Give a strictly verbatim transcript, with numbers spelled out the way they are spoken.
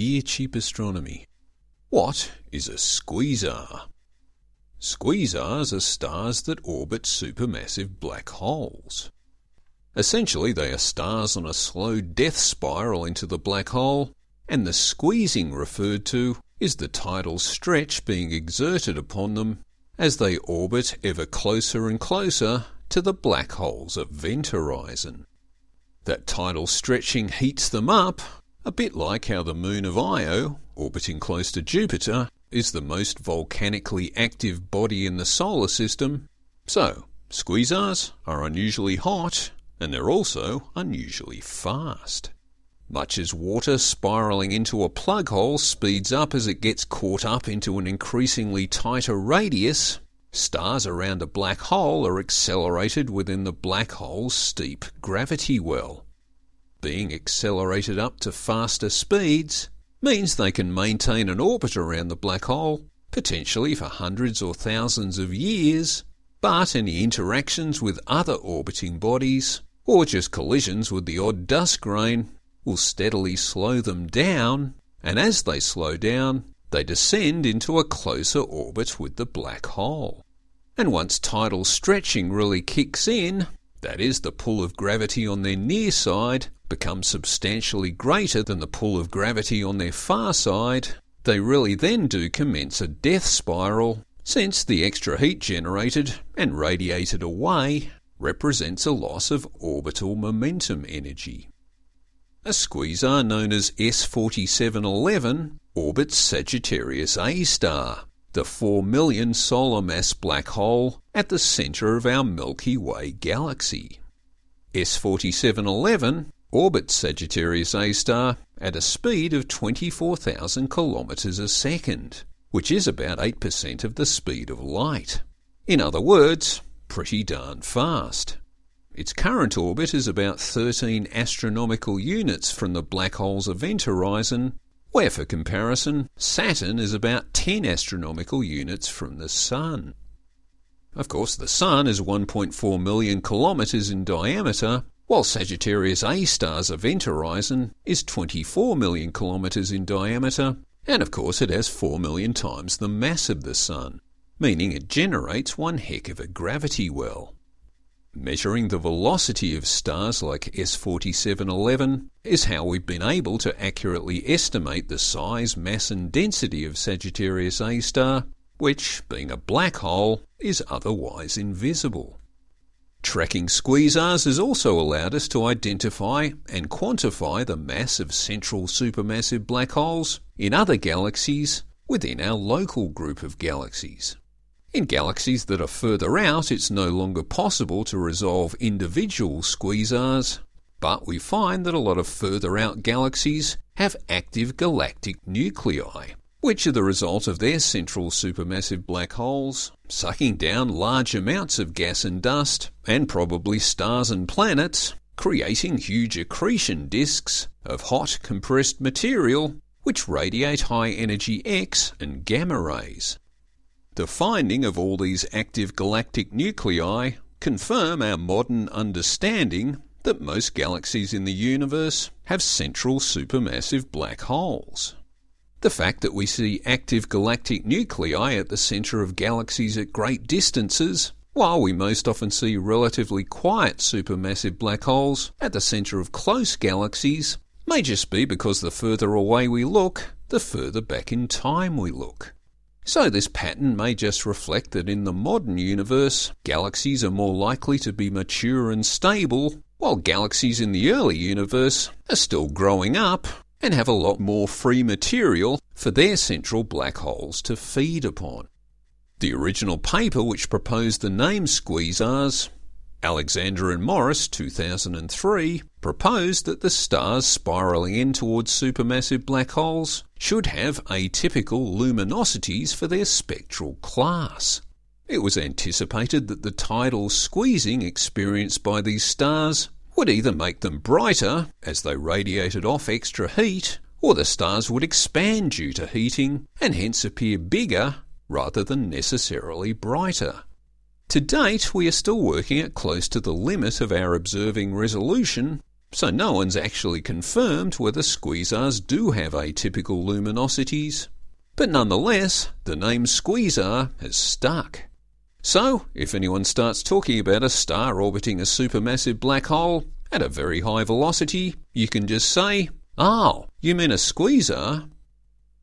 Dear Cheap Astronomy, what is a squeezar? Squeezars are stars that orbit supermassive black holes. Essentially, they are stars on a slow death spiral into the black hole, and the squeezing referred to is the tidal stretch being exerted upon them as they orbit ever closer and closer to the black hole's event horizon. That tidal stretching heats them up, a bit like how the moon of Io, orbiting close to Jupiter, is the most volcanically active body in the solar system. So, squeezars are unusually hot, and they're also unusually fast. Much as water spiralling into a plug hole speeds up as it gets caught up into an increasingly tighter radius, stars around a black hole are accelerated within the black hole's steep gravity well. Being accelerated up to faster speeds means they can maintain an orbit around the black hole, potentially for hundreds or thousands of years, but any interactions with other orbiting bodies, or just collisions with the odd dust grain, will steadily slow them down, and as they slow down, they descend into a closer orbit with the black hole. And once tidal stretching really kicks in, that is, the pull of gravity on their near side becomes substantially greater than the pull of gravity on their far side, they really then do commence a death spiral, since the extra heat generated and radiated away represents a loss of orbital momentum energy. A squeezar known as S forty-seven eleven orbits Sagittarius A star, the four million solar mass black hole at the centre of our Milky Way galaxy. S forty-seven eleven orbits Sagittarius A star at a speed of twenty-four thousand kilometres a second, which is about eight percent of the speed of light. In other words, pretty darn fast. Its current orbit is about thirteen astronomical units from the black hole's event horizon, where for comparison, Saturn is about ten astronomical units from the Sun. Of course, the Sun is one point four million kilometres in diameter, while Sagittarius A star's event horizon is twenty-four million kilometres in diameter, and of course it has four million times the mass of the Sun, meaning it generates one heck of a gravity well. Measuring the velocity of stars like S forty-seven eleven is how we've been able to accurately estimate the size, mass and density of Sagittarius A star, which, being a black hole, is otherwise invisible. Tracking squeezars has also allowed us to identify and quantify the mass of central supermassive black holes in other galaxies within our local group of galaxies. In galaxies that are further out, it's no longer possible to resolve individual squeezars, but we find that a lot of further out galaxies have active galactic nuclei, which are the result of their central supermassive black holes sucking down large amounts of gas and dust, and probably stars and planets, creating huge accretion disks of hot, compressed material which radiate high-energy X and gamma rays. The finding of all these active galactic nuclei confirm our modern understanding that most galaxies in the universe have central supermassive black holes. The fact that we see active galactic nuclei at the centre of galaxies at great distances, while we most often see relatively quiet supermassive black holes at the centre of close galaxies, may just be because the further away we look, the further back in time we look. So this pattern may just reflect that in the modern universe, galaxies are more likely to be mature and stable, while galaxies in the early universe are still growing up and have a lot more free material for their central black holes to feed upon. The original paper which proposed the name squeezars, Alexander and Morris two thousand three, proposed that the stars spiralling in towards supermassive black holes should have atypical luminosities for their spectral class. It was anticipated that the tidal squeezing experienced by these stars would either make them brighter as they radiated off extra heat, or the stars would expand due to heating and hence appear bigger rather than necessarily brighter. To date, we are still working at close to the limit of our observing resolution, So no one's actually confirmed whether Squeezars do have atypical luminosities. But nonetheless, the name Squeezar has stuck. So, if anyone starts talking about a star orbiting a supermassive black hole at a very high velocity, you can just say, "Oh, you mean a Squeezar?"